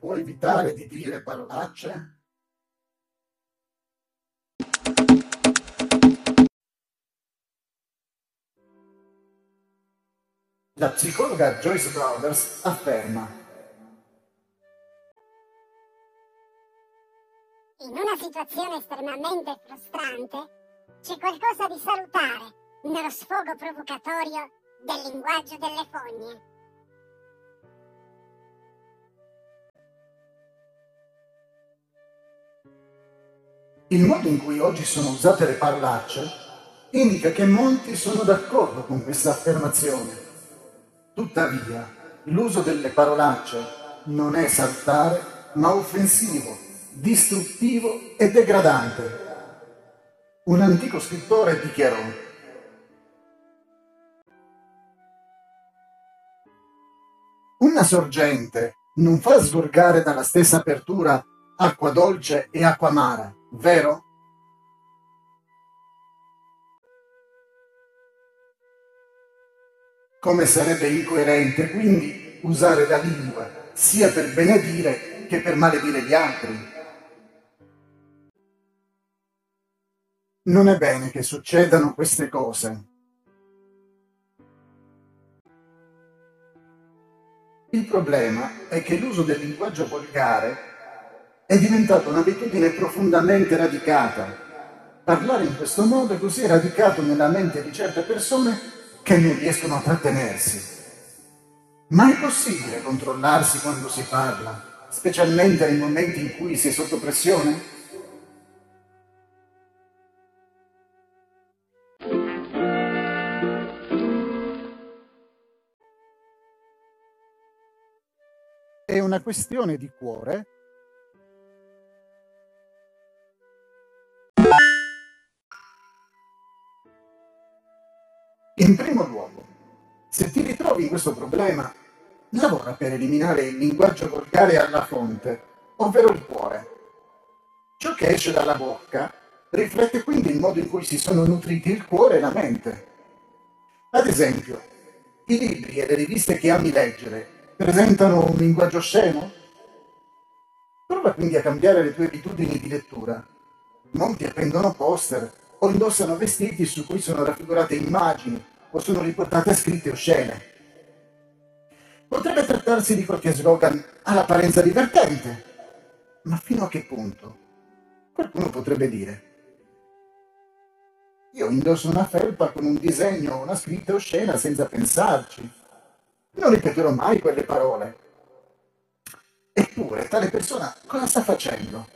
può evitare di dire parolacce? La psicologa Joyce Brothers afferma: in una situazione estremamente frustrante c'è qualcosa di salutare nello sfogo provocatorio del linguaggio delle fogne. Il modo in cui oggi sono usate le parolacce indica che molti sono d'accordo con questa affermazione. Tuttavia, l'uso delle parolacce non è salutare, ma offensivo, distruttivo e degradante. Un antico scrittore dichiarò: una sorgente non fa sgorgare dalla stessa apertura acqua dolce e acqua amara, vero? Come sarebbe incoerente quindi usare la lingua sia per benedire che per maledire gli altri. Non è bene che succedano queste cose. Il problema è che l'uso del linguaggio volgare è diventato un'abitudine profondamente radicata. Parlare in questo modo è così radicato nella mente di certe persone che non riescono a trattenersi. Ma è possibile controllarsi quando si parla, specialmente nei momenti in cui si è sotto pressione? È una questione di cuore. In primo luogo, se ti ritrovi in questo problema, lavora per eliminare il linguaggio volgare alla fonte, ovvero il cuore. Ciò che esce dalla bocca riflette quindi il modo in cui si sono nutriti il cuore e la mente. Ad esempio, i libri e le riviste che ami leggere presentano un linguaggio osceno? Prova quindi a cambiare le tue abitudini di lettura. Molti appendono poster o indossano vestiti su cui sono raffigurate immagini o sono riportate scritte o scene. Potrebbe trattarsi di qualche slogan all'apparenza divertente, ma fino a che punto? Qualcuno potrebbe dire: io indosso una felpa con un disegno o una scritta o scena senza pensarci. Non ripeterò mai quelle parole. Eppure tale persona cosa sta facendo?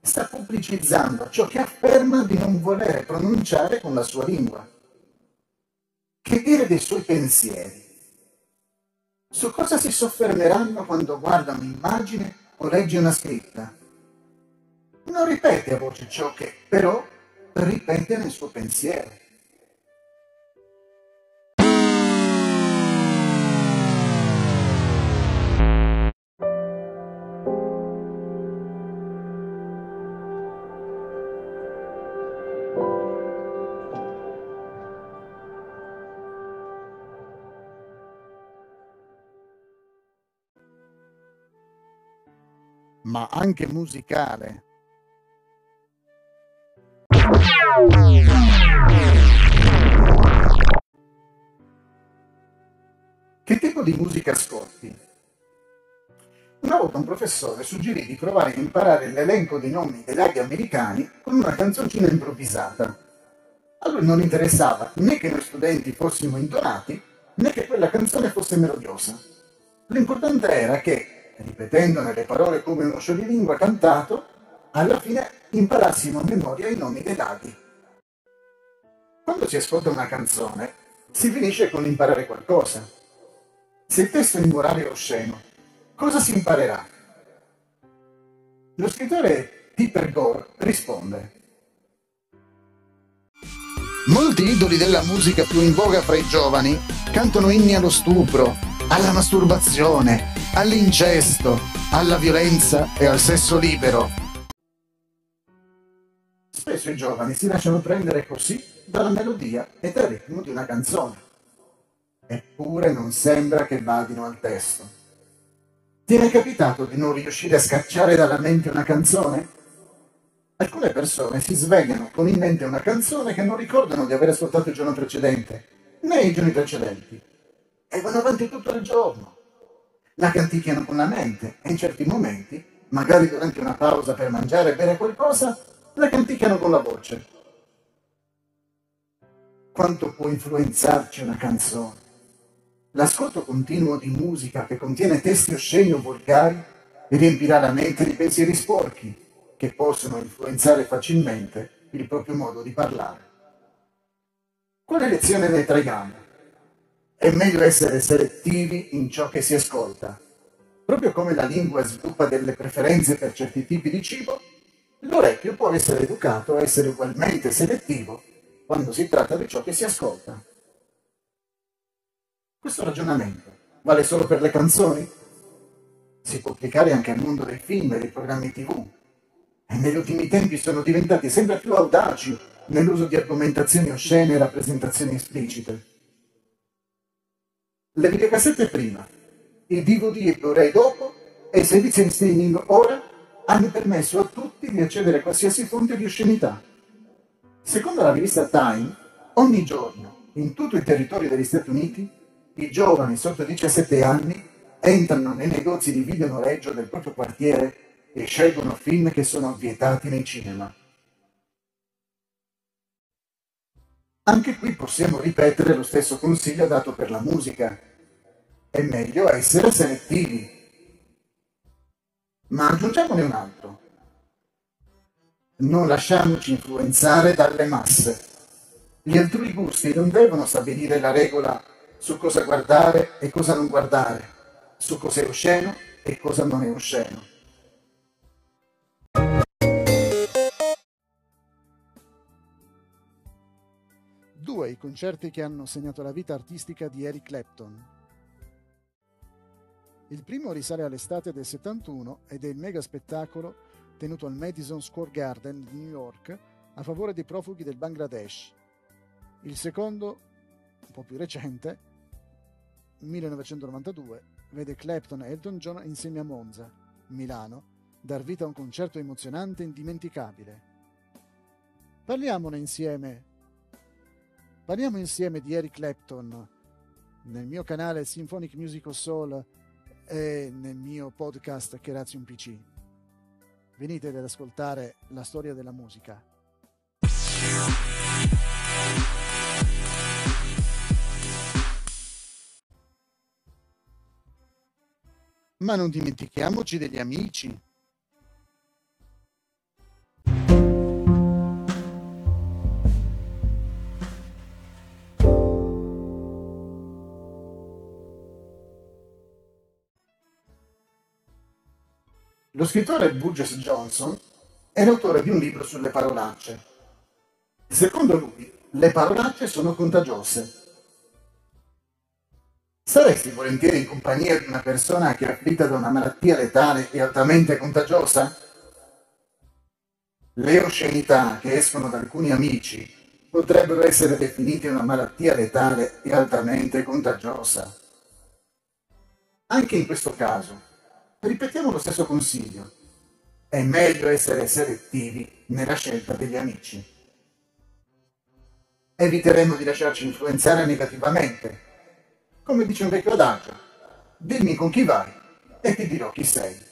Sta pubblicizzando ciò che afferma di non volere pronunciare con la sua lingua. Che dire dei suoi pensieri? Su cosa si soffermeranno quando guarda un'immagine o legge una scritta? Non ripete a voce ciò che, però, ripete nel suo pensiero. Ma anche musicale. Che tipo di musica ascolti? Una volta un professore suggerì di provare a imparare l'elenco dei nomi dei laghi americani con una canzoncina improvvisata. A lui non interessava né che noi studenti fossimo intonati, né che quella canzone fosse melodiosa. L'importante era che, ripetendone le parole come uno scioglilingua cantato, alla fine imparassimo a memoria i nomi dei laghi. Quando si ascolta una canzone, si finisce con imparare qualcosa. Se il testo è immorale o osceno, cosa si imparerà? Lo scrittore Tipper Gore risponde: molti idoli della musica più in voga fra i giovani cantano inni allo stupro, alla masturbazione, all'incesto, alla violenza e al sesso libero. Spesso i giovani si lasciano prendere così dalla melodia e dal ritmo di una canzone. Eppure non sembra che vadino al testo. Ti è capitato di non riuscire a scacciare dalla mente una canzone? Alcune persone si svegliano con in mente una canzone che non ricordano di aver ascoltato il giorno precedente, né i giorni precedenti, e vanno avanti tutto il giorno. La canticchiano con la mente e in certi momenti, magari durante una pausa per mangiare e bere qualcosa, la canticchiano con la voce. Quanto può influenzarci una canzone? L'ascolto continuo di musica che contiene testi osceni o volgari riempirà la mente di pensieri sporchi che possono influenzare facilmente il proprio modo di parlare. Quale lezione ne traiamo? È meglio essere selettivi in ciò che si ascolta. Proprio come la lingua sviluppa delle preferenze per certi tipi di cibo, l'orecchio può essere educato a essere ugualmente selettivo quando si tratta di ciò che si ascolta. Questo ragionamento vale solo per le canzoni? Si può applicare anche al mondo dei film e dei programmi TV. E negli ultimi tempi sono diventati sempre più audaci nell'uso di argomentazioni oscene e rappresentazioni esplicite. Le videocassette prima, i DVD e i Blu-ray dopo e i servizi in streaming ora hanno permesso a tutti di accedere a qualsiasi fonte di oscenità. Secondo la rivista Time, ogni giorno, in tutto il territorio degli Stati Uniti, i giovani sotto i 17 anni entrano nei negozi di video noleggio del proprio quartiere e scelgono film che sono vietati nei cinema. Anche qui possiamo ripetere lo stesso consiglio dato per la musica. È meglio essere selettivi. Ma aggiungiamone un altro. Non lasciamoci influenzare dalle masse. Gli altrui gusti non devono stabilire la regola su cosa guardare e cosa non guardare, su cosa è osceno e cosa non è osceno. Due i concerti che hanno segnato la vita artistica di Eric Clapton. Il primo risale all'estate del 71 ed è il mega spettacolo tenuto al Madison Square Garden di New York a favore dei profughi del Bangladesh. Il secondo, un po' più recente, 1992, vede Clapton e Elton John insieme a Monza, Milano, dar vita a un concerto emozionante e indimenticabile. Parliamo insieme di Eric Clapton nel mio canale Symphonic Musical Soul e nel mio podcast Cherazium PC. Venite ad ascoltare la storia della musica. Ma non dimentichiamoci degli amici. Lo scrittore Burgess Johnson è l'autore di un libro sulle parolacce. Secondo lui, le parolacce sono contagiose. Saresti volentieri in compagnia di una persona che è afflitta da una malattia letale e altamente contagiosa? Le oscenità che escono da alcuni amici potrebbero essere definite una malattia letale e altamente contagiosa. Anche in questo caso, ripetiamo lo stesso consiglio. È meglio essere selettivi nella scelta degli amici. Eviteremo di lasciarci influenzare negativamente. Come dice un vecchio adagio, dimmi con chi vai e ti dirò chi sei.